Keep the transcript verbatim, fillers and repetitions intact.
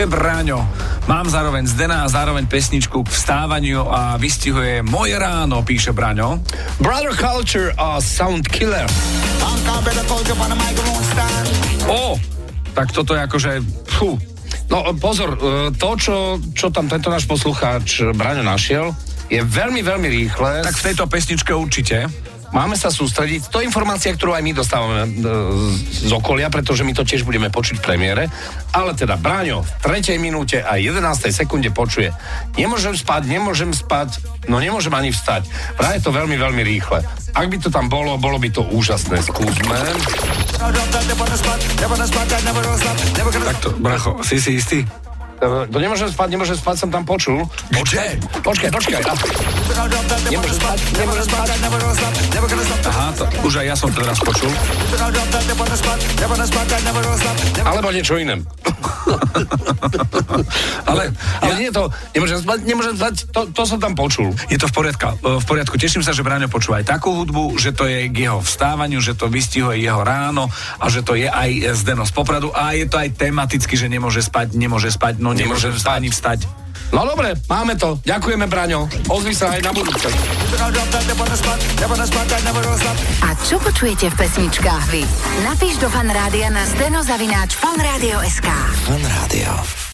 píše Braňo. Mám zároveň Zdena a zároveň pesničku k vstávaniu a vystihuje moje ráno, píše Braňo. Brother Culture a Sound Killer. Ó, oh, tak toto je akože... Pfú. No pozor, to, čo, čo tam tento náš poslucháč Braňo našiel, je veľmi, veľmi rýchle. Tak v tejto pesničke určite. Máme sa sústrediť. To je informácia, ktorú aj my dostávame z okolia, pretože my to tiež budeme počuť v premiére. Ale teda Braňo v tretej minúte a jedenástej sekunde počuje. Nemôžem spať, nemôžem spať, no nemôžem ani vstať. Práve to veľmi, veľmi rýchle. Ak by to tam bolo, bolo by to úžasné. Skúsme. Takto, bracho, si si istý? To nemôžem spať, nemôžem spať, som tam počul. Počkaj, počkaj, počkaj. Nemôžem spať, nemôžem spať. Aha, to, už aj ja som to teraz počul. Alebo niečo iné. ale, ale nie to, nemôžem spať, nemôžem spať, to, to som tam počul. Je to v poriadku, v poriadku. Teším sa, že Braňo počúva aj takú hudbu, že to je k jeho vstávaniu, že to vystihuje jeho ráno a že to je aj Zdeno z Popradu a je to aj tematicky, že nemôže spať, nemôže spať, no nemôžem ani vstať. No dobre, máme to. Ďakujeme, Braňo. Ozvi sa aj na budúce. A čo počujete v pesničkách vy? Napíš do fanrádia na steno zavináč fanradio bodka es ká. Fanradio.